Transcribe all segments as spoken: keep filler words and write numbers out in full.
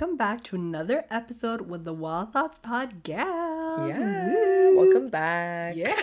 welcome back to another episode with the Wild Thoughts Podcast. Yeah, Woo. welcome back. Yeah.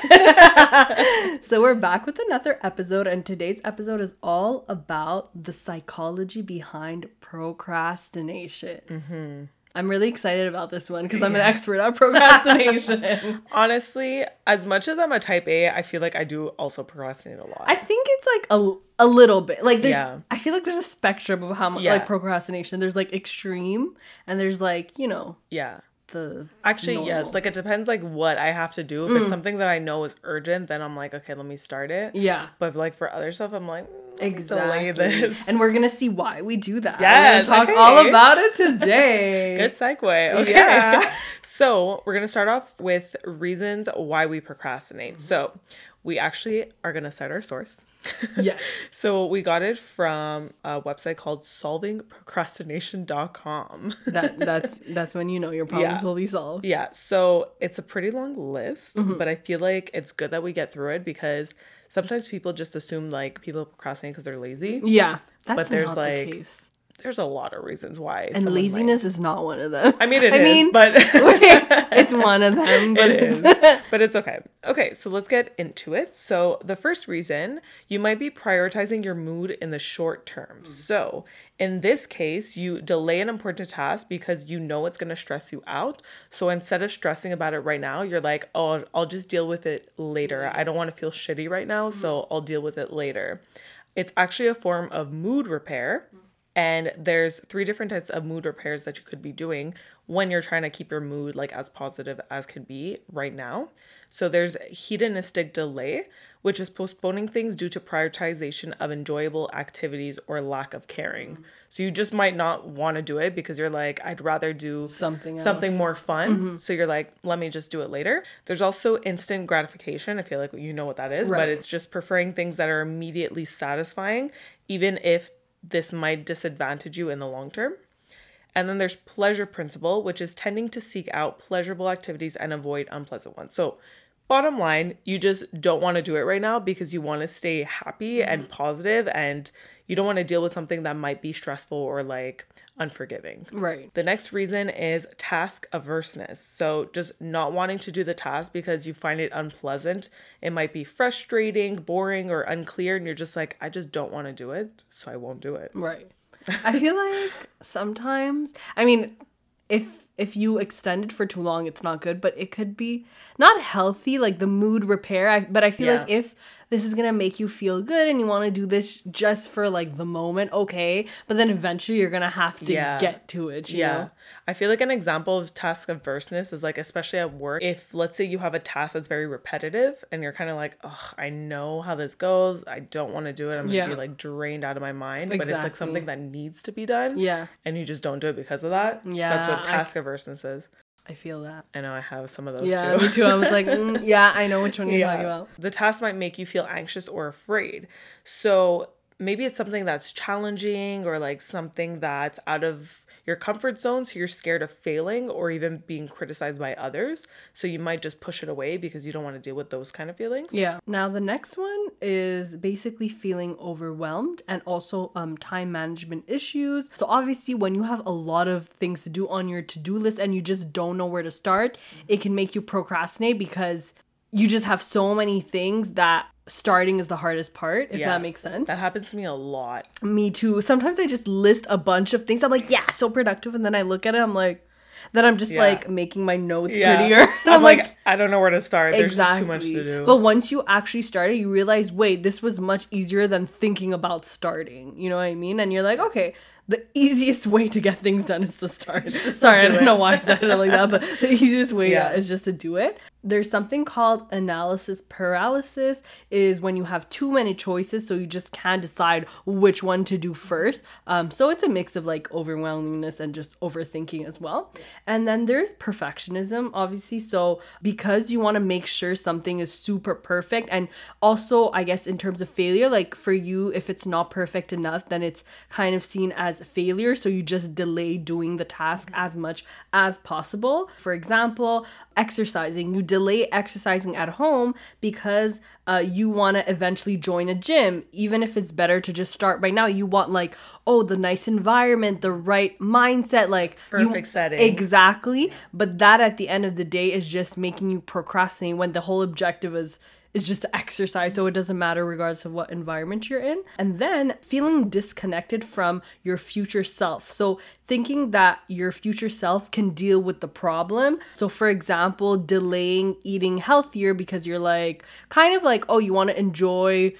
So we're back with another episode, and today's episode is all about the psychology behind procrastination. Mm-hmm. I'm really excited about this one because I'm an expert on procrastination. Honestly, as much as I'm a type A, I feel like I do also procrastinate a lot. I think it's like a, a little bit. Like, there's, yeah. I feel like there's a spectrum of how much yeah. like procrastination. There's like extreme and there's like, you know. Yeah. The Actually, normal. yes. Like, it depends like what I have to do. If mm. it's something that I know is urgent, then I'm like, okay, let me start it. Yeah. But like for other stuff, I'm like... Exactly. This. And we're going to see why we do that. Yes. We're going to talk okay. all about it today. Good segue. Okay. Yeah. So we're going to start off with reasons why we procrastinate. Mm-hmm. So we actually are going to cite our source. Yeah. So we got it from a website called solving procrastination dot com. that that's that's when you know your problems yeah. will be solved. Yeah. So it's a pretty long list, mm-hmm. but I feel like it's good that we get through it because sometimes people just assume like people procrastinate because they're lazy. Yeah. That's but there's not like the case. There's a lot of reasons why. And laziness might... is not one of them. I mean, it I is, mean, but... it's one of them, but it it's... is. But it's okay. Okay, so let's get into it. So the first reason, you might be prioritizing your mood in the short term. Mm. So in this case, you delay an important task because you know it's going to stress you out. So instead of stressing about it right now, you're like, oh, I'll just deal with it later. I don't want to feel shitty right now, so I'll deal with it later. It's actually a form of mood repair. And there's three different types of mood repairs that you could be doing when you're trying to keep your mood like as positive as can be right now. So there's hedonistic delay, which is postponing things due to prioritization of enjoyable activities or lack of caring. Mm-hmm. So you just might not want to do it because you're like, I'd rather do something else. something more fun. Mm-hmm. So you're like, let me just do it later. There's also instant gratification. I feel like you know what that is, right. But it's just preferring things that are immediately satisfying, even if this might disadvantage you in the long term. And then there's pleasure principle, which is tending to seek out pleasurable activities and avoid unpleasant ones. So bottom line, you just don't want to do it right now because you want to stay happy mm-hmm. and positive, and you don't want to deal with something that might be stressful or like unforgiving. Right. The next reason is task averseness. So just not wanting to do the task because you find it unpleasant. It might be frustrating, boring, or unclear. And you're just like, I just don't want to do it. So I won't do it. Right. I feel like sometimes, I mean, if if you extend it for too long, it's not good, but it could be not healthy, like the mood repair. I, but I feel yeah. like if this is going to make you feel good and you want to do this just for like the moment, okay. But then eventually you're going to have to yeah. get to it, you yeah. know? I feel like an example of task averseness is like, especially at work, if let's say you have a task that's very repetitive and you're kind of like, oh, I know how this goes. I don't want to do it. I'm going to yeah. be like drained out of my mind. Exactly. But it's like something that needs to be done. Yeah. And you just don't do it because of that. Yeah. That's what task I- averseness is. I feel that. I know I have some of those yeah, too. Yeah, me too. I was like, mm, yeah, I know which one you're yeah. talking about. The task might make you feel anxious or afraid. So maybe it's something that's challenging or like something that's out of your comfort zone. So you're scared of failing or even being criticized by others. So you might just push it away because you don't want to deal with those kind of feelings. Yeah. Now the next one is basically feeling overwhelmed and also um, time management issues. So obviously when you have a lot of things to do on your to-do list and you just don't know where to start, it can make you procrastinate because you just have so many things that starting is the hardest part, if yeah, that makes sense. That happens to me a lot. Me too. Sometimes I just list a bunch of things. I'm like, yeah, so productive. And then I look at it, I'm like, then I'm just yeah. like making my notes yeah. prettier. And I'm, I'm like, like, I don't know where to start. Exactly. There's just too much to do. But once you actually start it, you realize, wait, this was much easier than thinking about starting. You know what I mean? And you're like, okay, the easiest way to get things done is to start. Sorry, do I don't it. know why I said it like that, but the easiest way yeah. is just to do it. There's something called analysis paralysis. It is when you have too many choices, so you just can't decide which one to do first. Um, so it's a mix of like overwhelmingness and just overthinking as well. And then there's perfectionism, obviously. So because you want to make sure something is super perfect, and also I guess in terms of failure, like for you, if it's not perfect enough, then it's kind of seen as failure. So you just delay doing the task as much as possible. For example, exercising, you delay delay exercising at home because uh, you want to eventually join a gym. Even if it's better to just start right now, you want like, oh, the nice environment, the right mindset, like perfect you, setting. Exactly. But that at the end of the day is just making you procrastinate when the whole objective is It's just exercise, so it doesn't matter regardless of what environment you're in. And then feeling disconnected from your future self. So thinking that your future self can deal with the problem. So for example, delaying eating healthier because you're like, kind of like, oh, you want to enjoy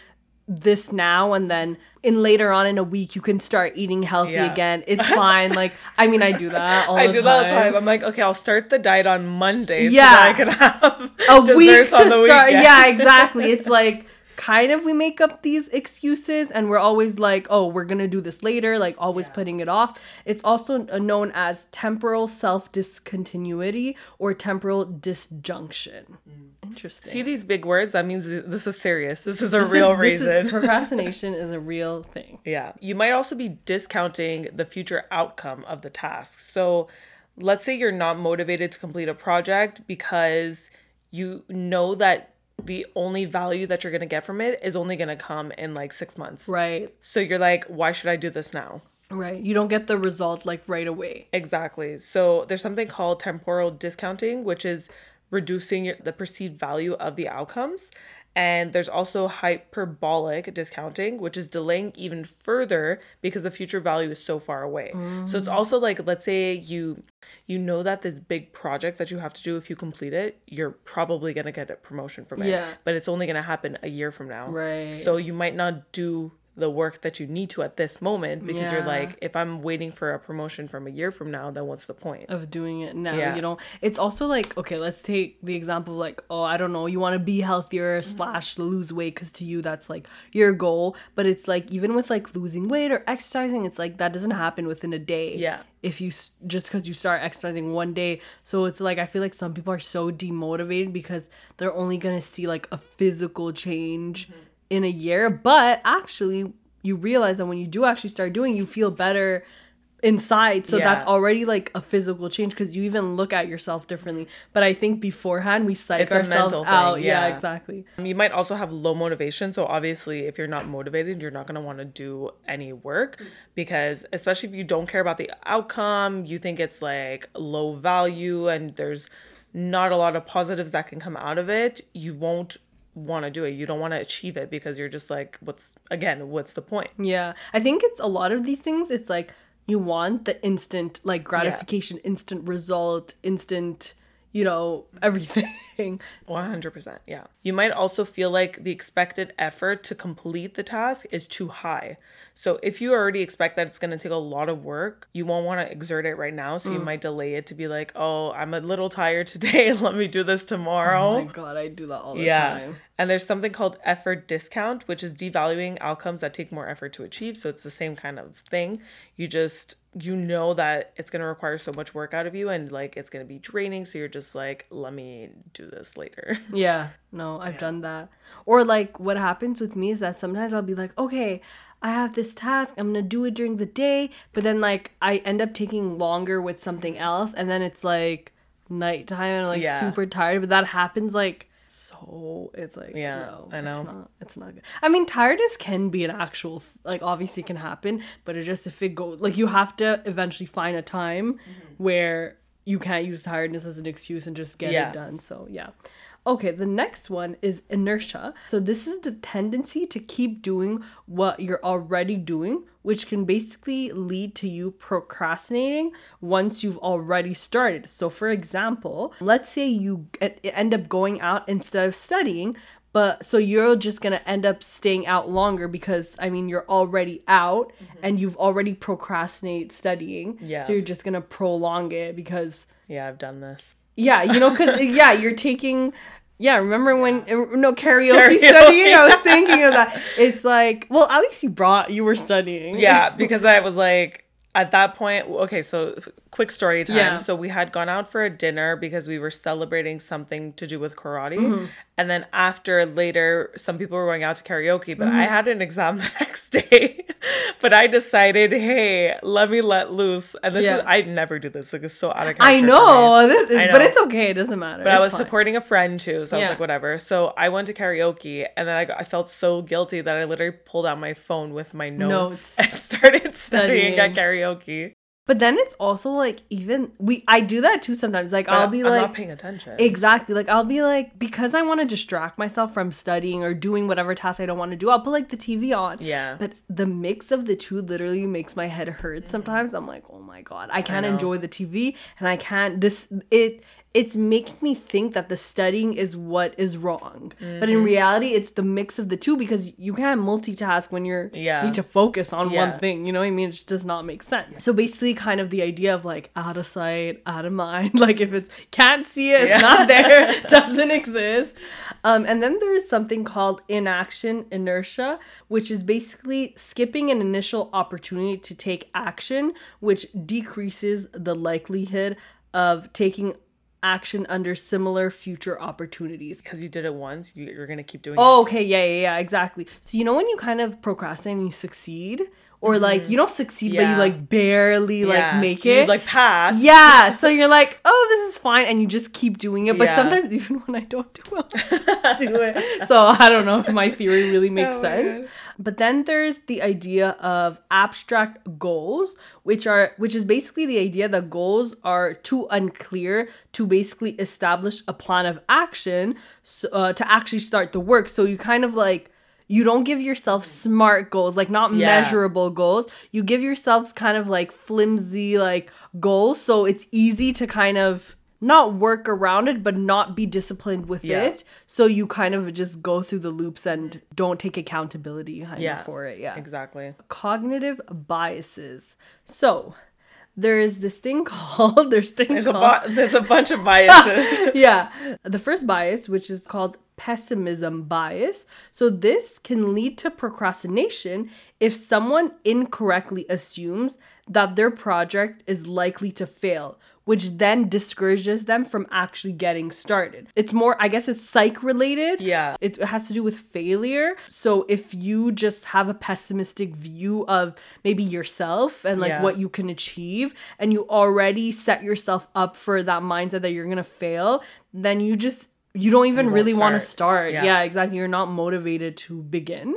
this now, and then in later on in a week you can start eating healthy yeah. again. It's fine. Like, I mean, I do that all I the do time. that all the time. I'm like, okay, I'll start the diet on Monday yeah. so that I can have a week to on the start. Weekend. Yeah, exactly. It's like kind of we make up these excuses, and we're always like, oh, we're gonna do this later, like always yeah. putting it off. It's also known as temporal self-discontinuity or temporal disjunction. Mm. Interesting. See these big words? That means this is serious. This is a this real is, reason. Is, procrastination is a real thing. Yeah. You might also be discounting the future outcome of the task. So let's say you're not motivated to complete a project because you know that the only value that you're going to get from it is only going to come in like six months. Right. So you're like, why should I do this now? Right. You don't get the result like right away. Exactly. So there's something called temporal discounting, which is reducing your, the perceived value of the outcomes. And there's also hyperbolic discounting, which is delaying even further because the future value is so far away. Mm-hmm. So it's also like, let's say you you know that this big project that you have to do, if you complete it, you're probably going to get a promotion from it. Yeah. But it's only going to happen a year from now. Right. So you might not do the work that you need to at this moment because yeah. you're like, if I'm waiting for a promotion from a year from now, then what's the point of doing it now? Yeah. You know, it's also like, okay, let's take the example of like, oh, I don't know, you want to be healthier mm-hmm. slash lose weight because to you that's like your goal, but it's like even with like losing weight or exercising, it's like that doesn't happen within a day. Yeah. If you just because you start exercising one day, so it's like I feel like some people are so demotivated because they're only gonna see like a physical change. Mm-hmm. in a year, but actually you realize that when you do actually start doing, you feel better inside, so yeah. that's already like a physical change because you even look at yourself differently. But I think beforehand we psych it's ourselves out. Yeah. yeah exactly you might also have low motivation, so obviously if you're not motivated you're not going to want to do any work, because especially if you don't care about the outcome, you think it's like low value and there's not a lot of positives that can come out of it, you won't want to do it. You don't want to achieve it because you're just like, what's again what's the point? Yeah. I think it's a lot of these things. It's like you want the instant like gratification, yeah. instant result, instant, you know, everything. one hundred percent yeah. You might also feel like the expected effort to complete the task is too high. So if you already expect that it's going to take a lot of work, you won't want to exert it right now, so mm. you might delay it to be like, oh, I'm a little tired today, let me do this tomorrow. Oh my god, I do that all the yeah. time. And there's something called effort discount, which is devaluing outcomes that take more effort to achieve. So it's the same kind of thing. You just, you know that it's going to require so much work out of you and like it's going to be draining. So you're just like, let me do this later. Yeah. No, I've yeah. done that. Or like what happens with me is that sometimes I'll be like, okay, I have this task, I'm going to do it during the day. But then like I end up taking longer with something else. And then it's like nighttime and I'm like yeah. super tired. But that happens like. So it's like, yeah, no, I know. It's not, it's not good. I mean, tiredness can be an actual, like, obviously can happen, but it just, if it goes, like, you have to eventually find a time mm-hmm. where you can't use tiredness as an excuse and just get yeah. it done. So, yeah. Okay, the next one is inertia. So this is the tendency to keep doing what you're already doing, which can basically lead to you procrastinating once you've already started. So for example, let's say you end up going out instead of studying, but so you're just going to end up staying out longer because, I mean, you're already out mm-hmm. and you've already procrastinated studying. Yeah. So you're just going to prolong it because... Yeah, I've done this. Yeah, you know, because, yeah, you're taking, yeah, remember when, no, karaoke, karaoke. studying, I was thinking of that. It's like, well, at least you brought, you were studying. Yeah, because I was like, at that point, okay, so quick story time. Yeah. So we had gone out for a dinner because we were celebrating something to do with karate. Mm-hmm. And then after later, some people were going out to karaoke, but mm-hmm. I had an exam the next day. But I decided, hey, let me let loose. And this yeah. is, I never do this. Like, it's so out of character. I know, this is, I know, but it's okay. It doesn't matter. But it's I was fine. supporting a friend too. So yeah. I was like, whatever. So I went to karaoke and then I, got, I felt so guilty that I literally pulled out my phone with my notes, notes. and started studying at karaoke. But then it's also like, even we, I do that too sometimes. Like, but I'll be I'm like, I'm not paying attention. Exactly. Like, I'll be like, because I want to distract myself from studying or doing whatever task I don't want to do, I'll put like the T V on. Yeah. But the mix of the two literally makes my head hurt mm-hmm. sometimes. I'm like, oh my God, I can't I enjoy the T V and I can't, this, it, it's making me think that the studying is what is wrong. Mm-hmm. But in reality, it's the mix of the two, because you can't multitask when you're yeah. need to focus on yeah. one thing. You know what I mean? It just does not make sense. So basically kind of the idea of like out of sight, out of mind. Like if it's can't see it, it's yeah. not there, it doesn't exist. Um, and then there is something called inaction inertia, which is basically skipping an initial opportunity to take action, which decreases the likelihood of taking action under similar future opportunities. Because you did it once, you're going to keep doing oh, it. Oh, okay. Yeah, yeah, yeah, exactly. So you know when you kind of procrastinate and you succeed? Or like, mm-hmm. you don't succeed, yeah. but you like barely yeah. like make it. You like pass. Yeah. So you're like, oh, this is fine. And you just keep doing it. But yeah. sometimes even when I don't do well, I do it. So I don't know if my theory really makes oh sense. But then there's the idea of abstract goals, which are, which is basically the idea that goals are too unclear to basically establish a plan of action uh, to actually start the work. So you kind of like, you don't give yourself SMART goals, like not yeah. measurable goals. You give yourselves kind of like flimsy like goals. So it's easy to kind of not work around it, but not be disciplined with yeah. it. So you kind of just go through the loops and don't take accountability kind yeah. of for it. Yeah, exactly. Cognitive biases. So there is this thing called, there's thing there's, called, a, bu- there's a bunch of biases. yeah. The first bias, which is called pessimism bias. So this can lead to procrastination if someone incorrectly assumes that their project is likely to fail, which then discourages them from actually getting started. It's more, I guess it's psych related. Yeah. It has to do with failure. So if you just have a pessimistic view of maybe yourself and like yeah. what you can achieve, and you already set yourself up for that mindset that you're going to fail, then you just You don't even you really start. want to start. Yeah. yeah, exactly. You're not motivated to begin.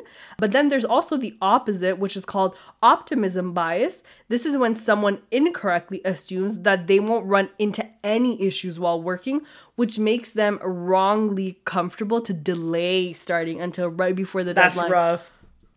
But then there's also the opposite, which is called optimism bias. This is when someone incorrectly assumes that they won't run into any issues while working, which makes them wrongly comfortable to delay starting until right before the That's deadline. That's rough.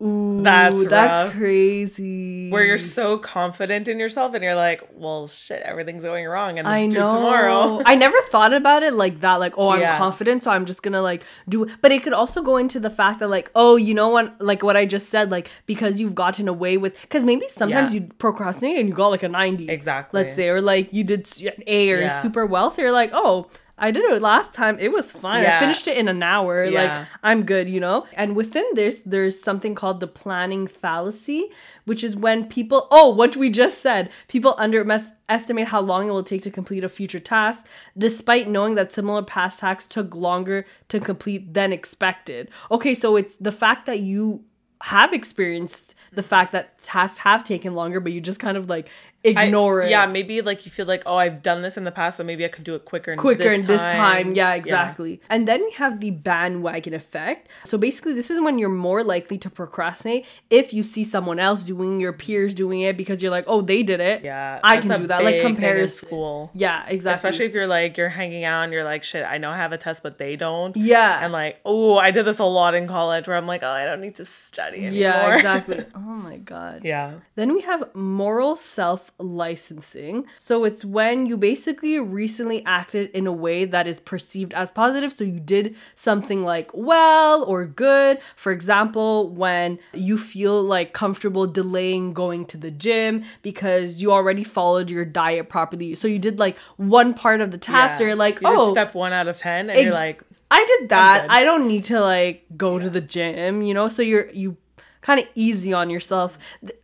Ooh, that's that's rough. Crazy. Where you're so confident in yourself and you're like, well, shit, everything's going wrong and it's due tomorrow. I never thought about it like that. Like, oh, yeah. I'm confident, so I'm just going to like do it. But it could also go into the fact that like, oh, you know what, like what I just said, like because you've gotten away with, because maybe sometimes yeah. you procrastinate and you got like a ninety. Exactly. Let's say, or like you did an A or yeah. super well, so you're like, oh, I did it last time. It was fine. Yeah. I finished it in an hour. Yeah. Like, I'm good, you know? And within this, there's something called the planning fallacy, which is when people, oh, what we just said, people underestimate how long it will take to complete a future task, despite knowing that similar past tasks took longer to complete than expected. Okay, so it's the fact that you have experienced the fact that tasks have taken longer, but you just kind of like ignore I, it. Yeah, maybe like you feel like, oh, I've done this in the past, so maybe I could do it quicker. Quicker this in this time. time. Yeah, exactly. Yeah. And then we have the bandwagon effect. So basically, this is when you're more likely to procrastinate if you see someone else doing, your peers doing it, because you're like, oh, they did it. Yeah, I can do that. Like comparison. School. Yeah, exactly. Especially if you're like you're hanging out and you're like, shit, I know I have a test, but they don't. Yeah. And like, oh, I did this a lot in college, where I'm like, oh, I don't need to study anymore. Yeah, exactly. Oh my God. Yeah. Then we have moral self licensing. So it's when you basically recently acted in a way that is perceived as positive. So you did something like well or good. For example, when you feel like comfortable delaying going to the gym because you already followed your diet properly. So you did like one part of the task. Yeah. Or you're like, oh, you step one out of ten, and ex- you're like, I did that. I don't need to like go yeah. to the gym, you know. So you're you. kind of easy on yourself.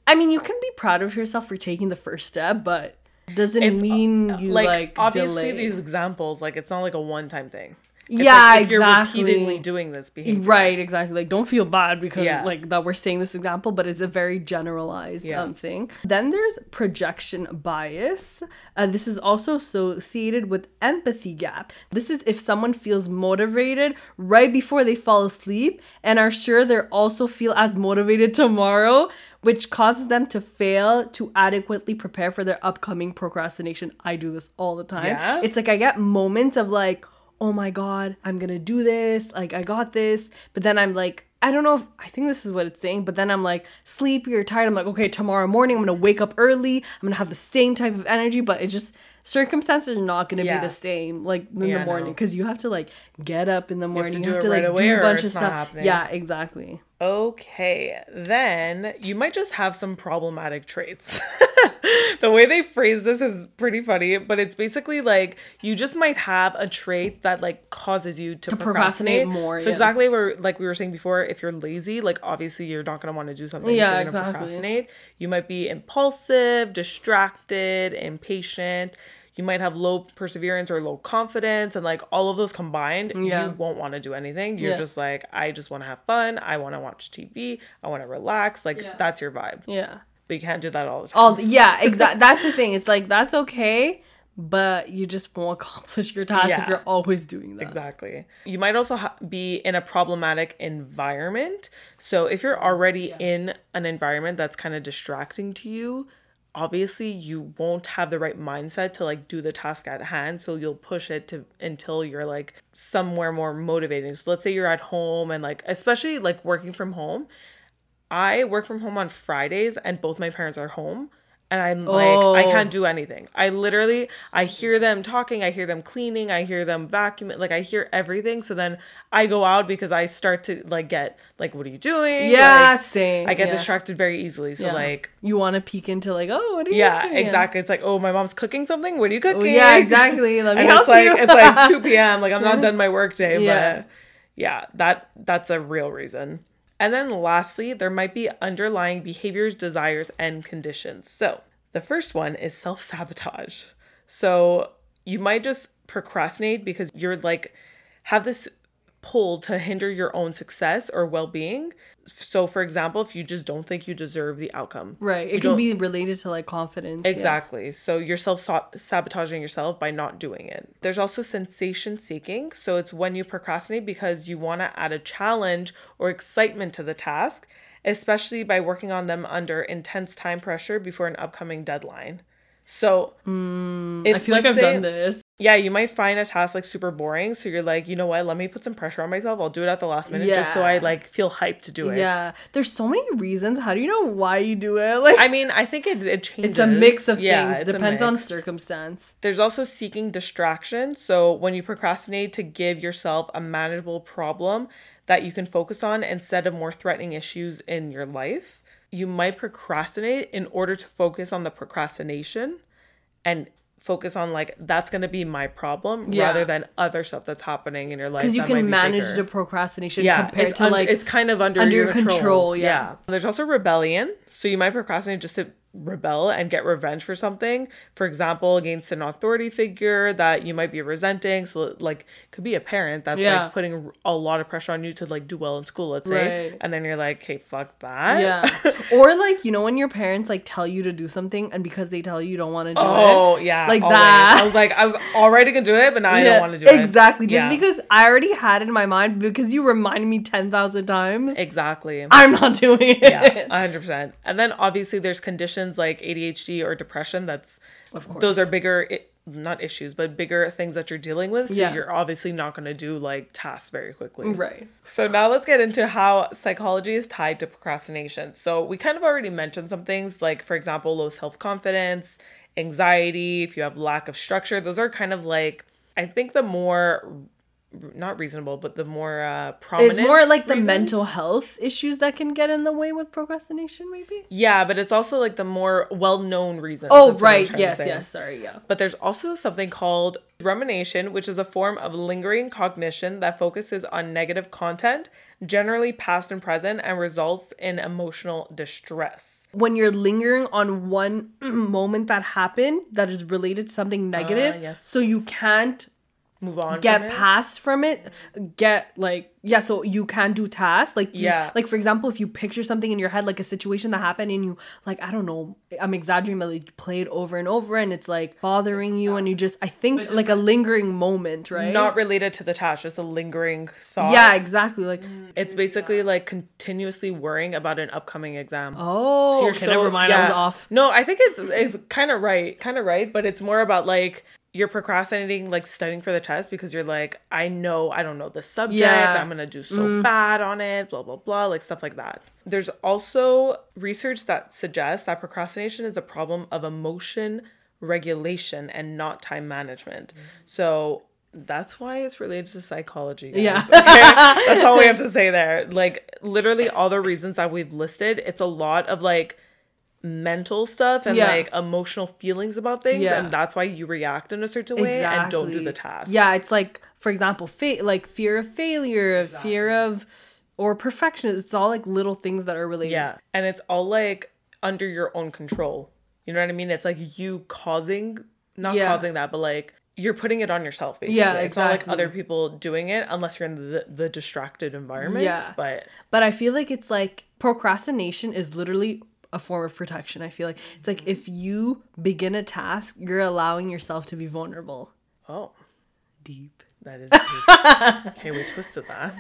I mean, you can be proud of yourself for taking the first step, but doesn't it's, mean you like, like obviously delay. These examples, like it's not like a one-time thing. It's yeah, like if exactly. You're repeatedly doing this behavior, right? Exactly. Like, don't feel bad because yeah. like that we're saying this example, but it's a very generalized yeah. um, thing. Then there's projection bias. Uh, this is also associated with empathy gap. This is if someone feels motivated right before they fall asleep and are sure they'll also feel as motivated tomorrow, which causes them to fail to adequately prepare for their upcoming procrastination. I do this all the time. Yeah. It's like I get moments of like, oh my God, I'm going to do this. Like, I got this. But then I'm like, I don't know if I think this is what it's saying. But then I'm like, sleepy or tired. I'm like, okay, tomorrow morning, I'm going to wake up early. I'm going to have the same type of energy. But it just, circumstances are not going to yeah. be the same, like, in yeah, the morning. Because no. you have to, like, get up in the morning. You have to, you have to right like, do a bunch of stuff. Happening. Yeah, exactly. Okay. Then you might just have some problematic traits. The way they phrase this is pretty funny, but it's basically like you just might have a trait that like causes you to, to procrastinate. procrastinate more. So yeah. exactly where like we were saying before, if you're lazy, like obviously you're not going to want to do something. Yeah, so you're exactly. going to procrastinate. You might be impulsive, distracted, impatient. You might have low perseverance or low confidence, and like all of those combined, yeah. you won't want to do anything. You're yeah. just like, I just want to have fun. I want to watch T V. I want to relax. Like yeah. that's your vibe. Yeah. But you can't do that all the time. All, yeah, exactly. That's the thing. It's like, that's okay, but you just won't accomplish your task yeah. if you're always doing that. Exactly. You might also ha- be in a problematic environment. So if you're already yeah. in an environment that's kind of distracting to you, obviously you won't have the right mindset to like do the task at hand. So you'll push it to until you're like somewhere more motivating. So let's say you're at home and like, especially like working from home. I work from home on Fridays and both my parents are home and I'm like, oh. I can't do anything. I literally, I hear them talking. I hear them cleaning. I hear them vacuuming. Like I hear everything. So then I go out because I start to like get like, what are you doing? Yeah, like, same. I get yeah. distracted very easily. So yeah. like. You want to peek into like, oh, what are you yeah, doing? Yeah, exactly. It's like, oh, my mom's cooking something. What are you cooking? Oh, yeah, exactly. Let me and help it's like, you. It's like two p.m. Like I'm not done my work day. Yeah. But yeah, that that's a real reason. And then lastly, there might be underlying behaviors, desires, and conditions. So the first one is self-sabotage. So you might just procrastinate because you're like, have this pull to hinder your own success or well-being. So for example, if you just don't think you deserve the outcome. Right. It can be related to like confidence. Exactly. Yeah. So you're self-sabotaging yourself by not doing it. There's also sensation seeking. So it's when you procrastinate because you want to add a challenge or excitement to the task, especially by working on them under intense time pressure before an upcoming deadline. So mm, if, I feel like I've say, done this. Yeah, you might find a task like super boring. So you're like, you know what? Let me put some pressure on myself. I'll do it at the last minute yeah. just so I like feel hyped to do it. Yeah. There's so many reasons. How do you know why you do it? Like, I mean, I think it, it changes. It's a mix of yeah, things. It depends on circumstance. There's also seeking distraction. So when you procrastinate to give yourself a manageable problem that you can focus on instead of more threatening issues in your life, you might procrastinate in order to focus on the procrastination and focus on like that's going to be my problem yeah. rather than other stuff that's happening in your life because you that can manage bigger. The procrastination yeah, compared to un- like it's kind of under, under your control, control yeah. yeah There's also rebellion. So you might procrastinate just to rebel and get revenge for something, for example against an authority figure that you might be resenting. So like could be a parent that's yeah. like putting a lot of pressure on you to like do well in school, let's right. say, and then you're like, okay, fuck that. Yeah. Or like, you know, when your parents like tell you to do something and because they tell you, you don't want to do oh, it oh yeah like always. That I was like, I was already gonna do it but now yeah, I don't want to do exactly. it exactly just yeah. because I already had it in my mind because you reminded me ten thousand times exactly I'm not doing it yeah one hundred percent. And then obviously there's conditions like A D H D or depression. That's of course those are bigger I- not issues but bigger things that you're dealing with, so yeah. you're obviously not going to do like tasks very quickly, right? So now let's get into how psychology is tied to procrastination. So we kind of already mentioned some things, like for example low self-confidence, anxiety, if you have lack of structure. Those are kind of like, I think the more not reasonable, but the more uh, prominent It's more like reasons. The mental health issues that can get in the way with procrastination, maybe? Yeah, but it's also like the more well-known reasons. Oh, right. Yes, yes. Sorry, yeah. But there's also something called rumination, which is a form of lingering cognition that focuses on negative content, generally past and present, and results in emotional distress. When you're lingering on one moment that happened that is related to something negative, uh, yes. so you can't move on, get from past from it, get like yeah so you can do tasks like you, yeah like for example, if you picture something in your head, like a situation that happened, and you like I don't know I'm exaggerating but like you play it over and over and it's like bothering it's you not, and you just I think just, like a lingering moment, right? Not related to the task, just a lingering thought. Yeah, exactly. Like mm, it's basically yeah. like continuously worrying about an upcoming exam. Oh, so you're okay, so, never mind yeah. I was off. No, I think it's it's kind of right kind of right but it's more about like you're procrastinating, like studying for the test, because you're like, I know, I don't know the subject. Yeah. I'm going to do so mm. bad on it, blah, blah, blah, like stuff like that. There's also research that suggests that procrastination is a problem of emotion regulation and not time management. Mm. So that's why it's related to psychology, guys. Yeah. Okay? That's all we have to say there. Like literally all the reasons that we've listed, it's a lot of like mental stuff and yeah. like emotional feelings about things, yeah. and that's why you react in a certain way exactly. and don't do the task. Yeah, it's like, for example, fa- like fear of failure, exactly. fear of or perfectionism. It's all like little things that are related. Yeah, and it's all like under your own control. You know what I mean? It's like you causing, not yeah. causing that, but like you're putting it on yourself, basically. Yeah, exactly. It's not like other people doing it unless you're in the, the distracted environment. Yeah. But But I feel like it's like procrastination is literally a form of protection. I feel like it's like if you begin a task, you're allowing yourself to be vulnerable. Oh, deep. That is deep. Okay, we twisted that.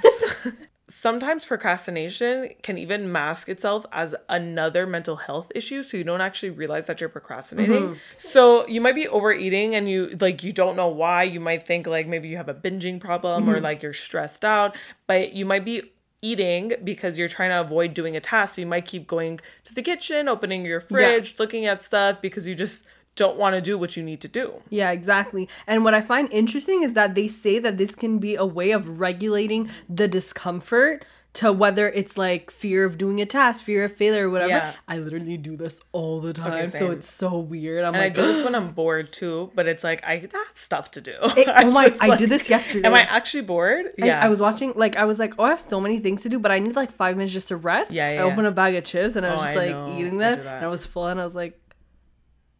Sometimes procrastination can even mask itself as another mental health issue, so you don't actually realize that you're procrastinating. Mm-hmm. So you might be overeating and you like you don't know why. You might think like maybe you have a binging problem mm-hmm. or like you're stressed out, but you might be eating because you're trying to avoid doing a task, so you might keep going to the kitchen, opening your fridge, yeah. looking at stuff because you just don't want to do what you need to do. Yeah, exactly. And what I find interesting is that they say that this can be a way of regulating the discomfort to whether it's like fear of doing a task, fear of failure or whatever. Yeah. I literally do this all the time. Okay, so it's so weird. I'm and like, I do this when I'm bored too, but it's like I have stuff to do. It, oh my, I like, did this yesterday. Am I actually bored? Yeah. I, I was watching, like I was like, oh, I have so many things to do, but I need like five minutes just to rest. Yeah, yeah. I opened a bag of chips and I was oh, just like I eating them. And I was full and I was like,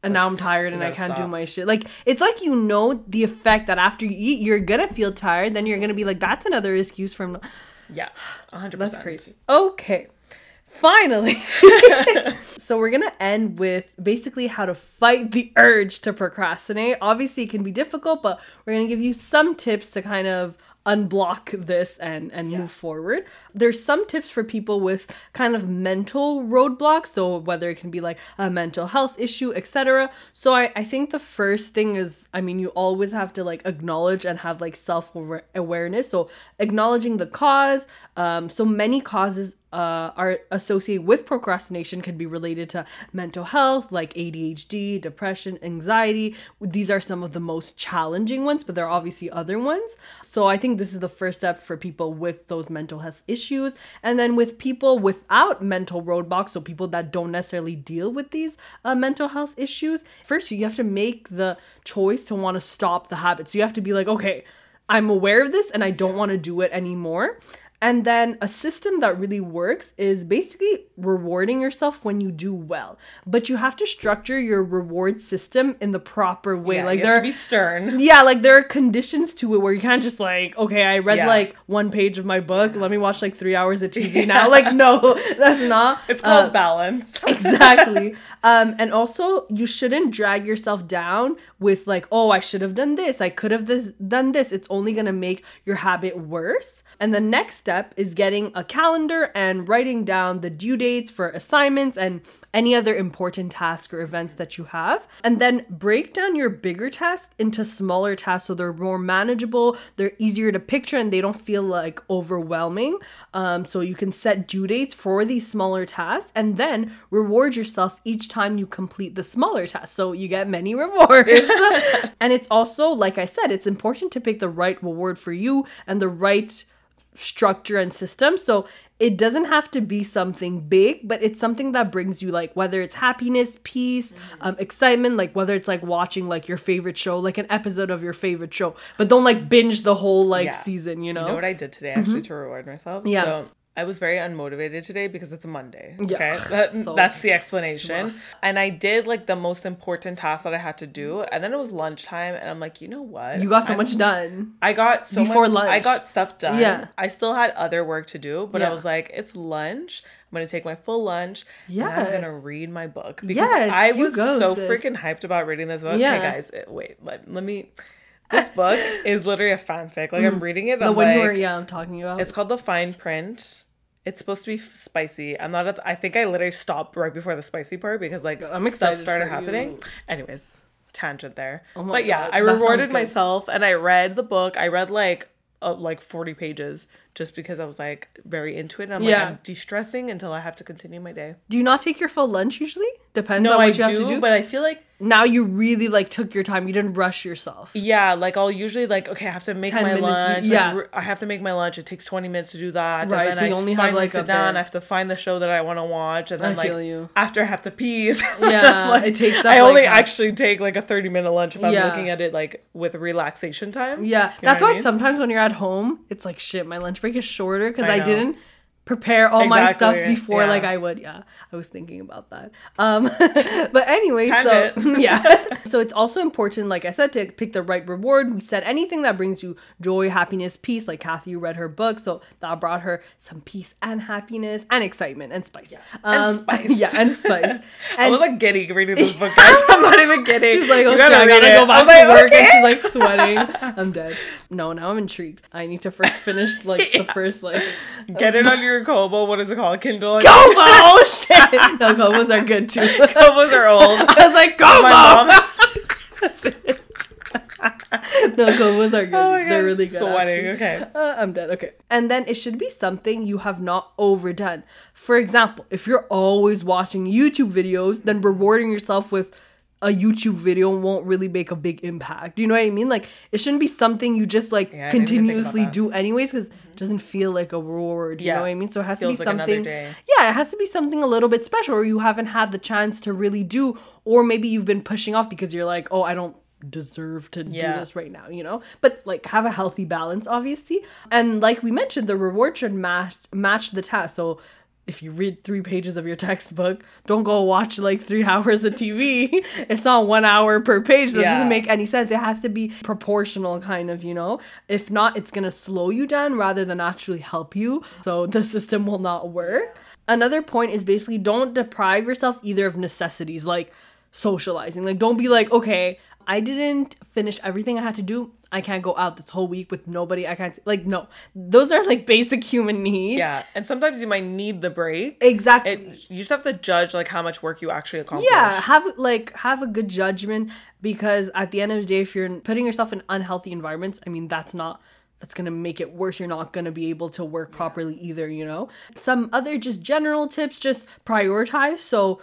and now I'm tired and I can't stop. do my shit. Like, it's like, you know, the effect that after you eat, you're going to feel tired. Then you're going to be like, that's another excuse from... Yeah, one hundred percent. That's crazy. Okay, finally. So we're going to end with basically how to fight the urge to procrastinate. Obviously, it can be difficult, but we're going to give you some tips to kind of unblock this and, and yeah. move forward. There's some tips for people with kind of mental roadblocks, so whether it can be like a mental health issue, et cetera. So I, I think the first thing is, I mean, you always have to like acknowledge and have like self-awareness. So acknowledging the cause. Um, so many causes uh, are associated with procrastination can be related to mental health, like A D H D, depression, anxiety. These are some of the most challenging ones, but there are obviously other ones. So I think this is the first step for people with those mental health issues. And then with people without mental roadblocks, so people that don't necessarily deal with these uh, mental health issues, first you have to make the choice to want to stop the habit. So you have to be like, okay, I'm aware of this and I don't want to do it anymore. And then a system that really works is basically rewarding yourself when you do well. But you have to structure your reward system in the proper way. Yeah, like you there have to be stern. Yeah, like there are conditions to it where you can't just like, okay, I read yeah. like one page of my book. Let me watch like three hours of T V yeah. now. Like, no, that's not. It's called uh, balance. Exactly. Um, and also, you shouldn't drag yourself down with like, oh, I should have done this. I could have this, done this. It's only going to make your habit worse. And the next step is getting a calendar and writing down the due dates for assignments and any other important tasks or events that you have. And then break down your bigger tasks into smaller tasks so they're more manageable, they're easier to picture, and they don't feel like overwhelming. Um, so you can set due dates for these smaller tasks and then reward yourself each time you complete the smaller task. So you get many rewards. And it's also, like I said, it's important to pick the right reward for you and the right structure and system. So it doesn't have to be something big, but it's something that brings you, like, whether it's happiness, peace, mm-hmm. um, excitement, like whether it's like watching like your favorite show, like an episode of your favorite show, but don't like binge the whole like yeah. season, you know? You know what I did today actually mm-hmm. to reward myself? Yeah. So I was very unmotivated today because it's a Monday. Okay. Yeah. That, so that's the explanation. Rough. And I did like the most important task that I had to do. And then it was lunchtime. And I'm like, you know what? You got so I'm, much done. I got so Before much. Lunch. I got stuff done. Yeah. I still had other work to do. But yeah. I was like, it's lunch. I'm going to take my full lunch. Yes. And I'm going to read my book. Because yes, I was go, so sis. freaking hyped about reading this book. Yeah. Hey, guys, it, wait. Let, let me... This book is literally a fanfic. Like, I'm reading it. The I'm one like, you were, yeah, I'm talking about. It's called The Fine Print. It's supposed to be f- spicy. I'm not, at the, I think I literally stopped right before the spicy part because, like, God, I'm stuff started happening. You. Anyways, tangent there. Oh but yeah, God, I rewarded myself and I read the book. I read, like, uh, like forty pages just because I was, like, very into it. And I'm yeah. like, I'm de-stressing until I have to continue my day. Do you not take your full lunch usually? Depends no, on what I you do, have to do. But I feel like now you really like took your time. You didn't rush yourself. Yeah, like I'll usually like okay, I have to make my minutes, lunch. Yeah, like, I have to make my lunch. It takes twenty minutes to do that, right? And then so you I only finally have, like, sit down. Bit. I have to find the show that I want to watch, and then I like feel you. After I have to peace. Yeah, like, it takes. Up, I only like, actually take like a thirty minute lunch if yeah. I'm looking at it like with relaxation time. Yeah, you that's why I mean? Sometimes when you're at home, it's like shit. My lunch break is shorter because I, I didn't. prepare all exactly. my stuff before yeah. like I would yeah I was thinking about that um but anyway Tangent. so yeah so it's also important, like I said, to pick the right reward. We said anything that brings you joy, happiness, peace. Like Kathy read her book, so that brought her some peace and happiness and excitement and spice yeah. um and spice yeah and spice and I was like giddy reading this book, guys. I'm not even kidding. She was like, oh shit, I gotta go back to work, okay. and she's like sweating. I'm dead. No, now I'm intrigued. I need to first finish like yeah. the first like get it on your Kobo, what is it called? Kindle? Kobo! Oh shit! No, Kobos are good too. Kobos are old. I was like, Kobo! No, Kobos are good. Oh my God, they're really good. Sweating, okay. Uh, I'm dead, okay. And then it should be something you have not overdone. For example, if you're always watching YouTube videos, then rewarding yourself with a YouTube video won't really make a big impact. You know what I mean? Like, it shouldn't be something you just, like, yeah, continuously do anyways because mm-hmm. it doesn't feel like a reward. You yeah. know what I mean? So it has Feels to be like something... Yeah, it has to be something a little bit special or you haven't had the chance to really do, or maybe you've been pushing off because you're like, oh, I don't deserve to yeah. do this right now, you know? But, like, have a healthy balance, obviously. And like we mentioned, the reward should match, match the task. So... if you read three pages of your textbook, don't go watch like three hours of T V. It's not one hour per page. That yeah. doesn't make any sense. It has to be proportional kind of, you know. If not, it's going to slow you down rather than actually help you. So the system will not work. Another point is basically don't deprive yourself either of necessities like socializing. Like don't be like, okay, I didn't finish everything I had to do. I can't go out this whole week with nobody. I can't, like, no. Those are, like, basic human needs. Yeah. And sometimes you might need the break. Exactly. It, you just have to judge, like, how much work you actually accomplish. Yeah. Have, like, have a good judgment because at the end of the day, if you're putting yourself in unhealthy environments, I mean, that's not... that's going to make it worse. You're not going to be able to work properly either, you know? Some other just general tips, just prioritize. So...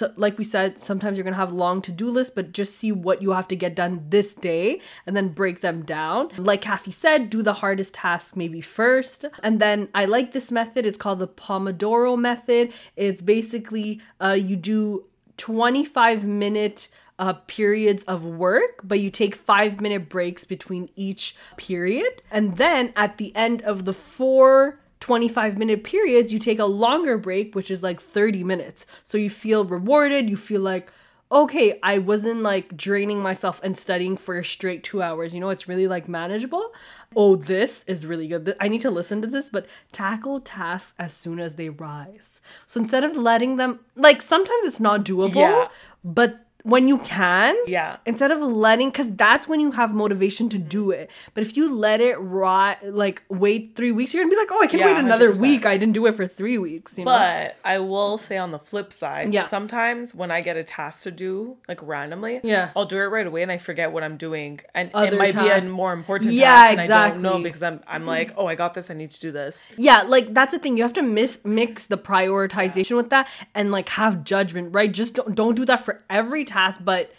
So, like we said, sometimes you're going to have long to-do lists, but just see what you have to get done this day and then break them down. Like Kathy said, do the hardest task maybe first. And then I like this method. It's called the Pomodoro method. It's basically uh, you do twenty-five minute Uh, periods of work, but you take five minute breaks between each period. And then at the end of the four twenty-five minute periods, you take a longer break, which is like thirty minutes. So you feel rewarded. You feel like, okay, I wasn't like draining myself and studying for a straight two hours. You know, it's really like manageable. Oh, this is really good. I need to listen to this, but tackle tasks as soon as they rise. So instead of letting them, like sometimes it's not doable, yeah. but when you can, yeah, instead of letting, because that's when you have motivation to do it. But if you let it rot, like wait three weeks, you're gonna be like, oh, I can yeah, wait another one hundred percent week. I didn't do it for three weeks. You but know? I will say on the flip side, yeah. sometimes when I get a task to do, like randomly, yeah. I'll do it right away and I forget what I'm doing, and Other it might tasks. be a more important yeah, task, and exactly. I don't know because I'm I'm like, oh, I got this, I need to do this. Yeah, like that's the thing. You have to mis- mix the prioritization yeah. with that, and like have judgment, right? Just don't don't do that for every time. Task, but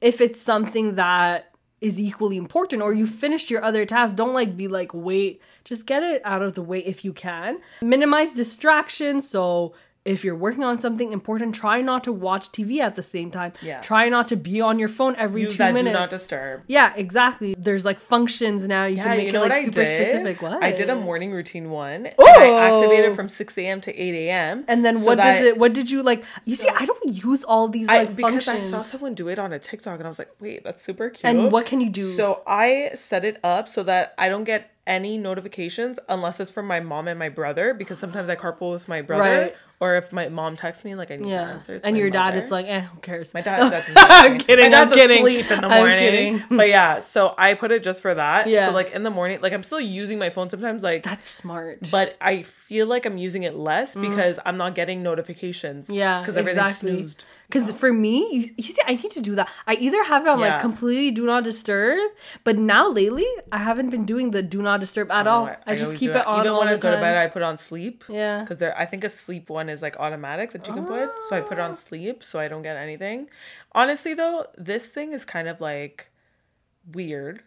if it's something that is equally important or you finished your other task, don't like be like, wait, just get it out of the way if you can. Minimize distractions. So if you're working on something important, try not to watch T V at the same time. Yeah. Try not to be on your phone every Use two that minutes. Do not disturb. Yeah, exactly. There's like functions now. You yeah, can make you know it like super did? specific. What? I did a morning routine one. Oh! I activated from six a.m. to eight a.m. And then so what does it, what did you like? You so see, I don't use all these like I, because functions. Because I saw someone do it on a TikTok and I was like, wait, that's super cute. And what can you do? So I set it up so that I don't get any notifications unless it's from my mom and my brother, because sometimes I carpool with my brother, right. or if my mom texts me like I need yeah. to answer. It's and your mother. dad, it's like, eh, who cares? My dad doesn't. I'm kidding. My dad's I'm kidding. asleep in the morning. But yeah, so I put it just for that. Yeah. So like in the morning, like I'm still using my phone sometimes. Like that's smart. But I feel like I'm using it less because mm. I'm not getting notifications. Yeah, because everything's exactly. snoozed. Because wow. for me, you, you see, I need to do that. I either have it on yeah. like completely do not disturb, but now lately I haven't been doing the do not disturb at I all. I, I just keep it, it on. Even all when I go time. to bed, I put on sleep. Yeah, because there, I think a sleep one is like automatic that you can oh. put. So I put it on sleep, so I don't get anything. Honestly, though, this thing is kind of like weird.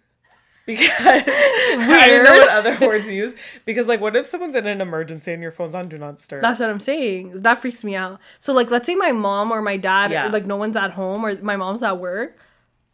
Because weird. I don't know what other word to use. Because like, what if someone's in an emergency and your phone's on do not disturb? That's what I'm saying. That freaks me out. So like, let's say my mom or my dad, yeah. or, like no one's at home or my mom's at work.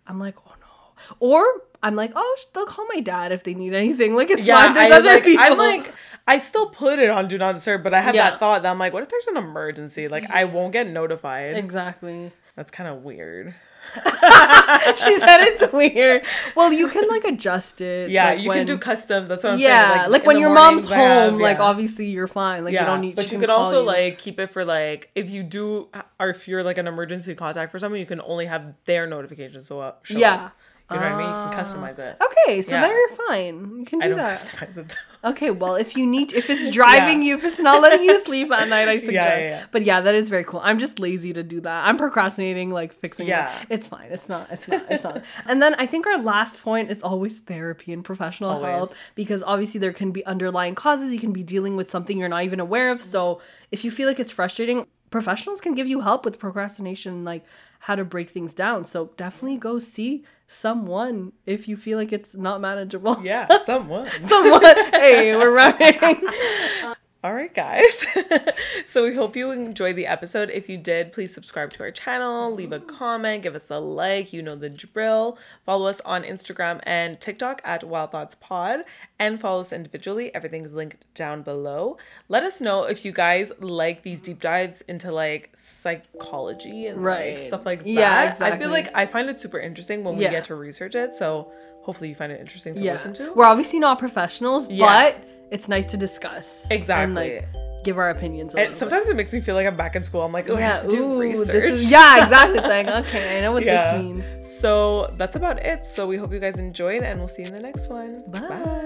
I'm like, oh no. Or I'm like, oh, they'll call my dad if they need anything. Like it's yeah, fine. There's I, other like, people. I'm like, I still put it on do not disturb, but I have yeah. that thought that I'm like, what if there's an emergency? Like I won't get notified. Exactly. That's kind of weird. She said it's weird. Well, you can like adjust it. Yeah, like, you when, can do custom. That's what I'm yeah, saying. Yeah, like, like when your mornings, mom's have, home, yeah. like obviously you're fine. Like yeah, you don't need. But you can, can also you. like keep it for like if you do or if you're like an emergency contact for someone, you can only have their notifications so up. Show yeah. Up. You know uh, what I mean? You can customize it. Okay, so yeah. then you're fine. You can do I don't that. Customize it though. Okay, well, if you need, if it's driving yeah. you, if it's not letting you sleep at night, I suggest. Yeah, yeah, yeah. But yeah, that is very cool. I'm just lazy to do that. I'm procrastinating, like fixing yeah. it. It's fine. It's not. It's not. It's not. And then I think our last point is always therapy and professional always. health, because obviously there can be underlying causes. You can be dealing with something you're not even aware of. So if you feel like it's frustrating, professionals can give you help with procrastination, like how to break things down. So definitely go see someone if you feel like it's not manageable. Yeah, someone. someone. Hey, we're running. All right, guys. So we hope you enjoyed the episode. If you did, please subscribe to our channel, leave a comment, give us a like. You know the drill. Follow us on Instagram and TikTok at Wild Thoughts Pod, and follow us individually. Everything's linked down below. Let us know if you guys like these deep dives into like psychology and right. like, stuff like that. Yeah, exactly. I feel like I find it super interesting when we yeah. get to research it. So hopefully you find it interesting to yeah. listen to. We're obviously not professionals, yeah. but it's nice to discuss. Exactly. And, like, give our opinions. And sometimes bit. it makes me feel like I'm back in school. I'm like, oh, yeah, I have to do ooh, research. Is, yeah, exactly. It's like, okay, I know what yeah. this means. So that's about it. So we hope you guys enjoyed, and we'll see you in the next one. Bye. Bye.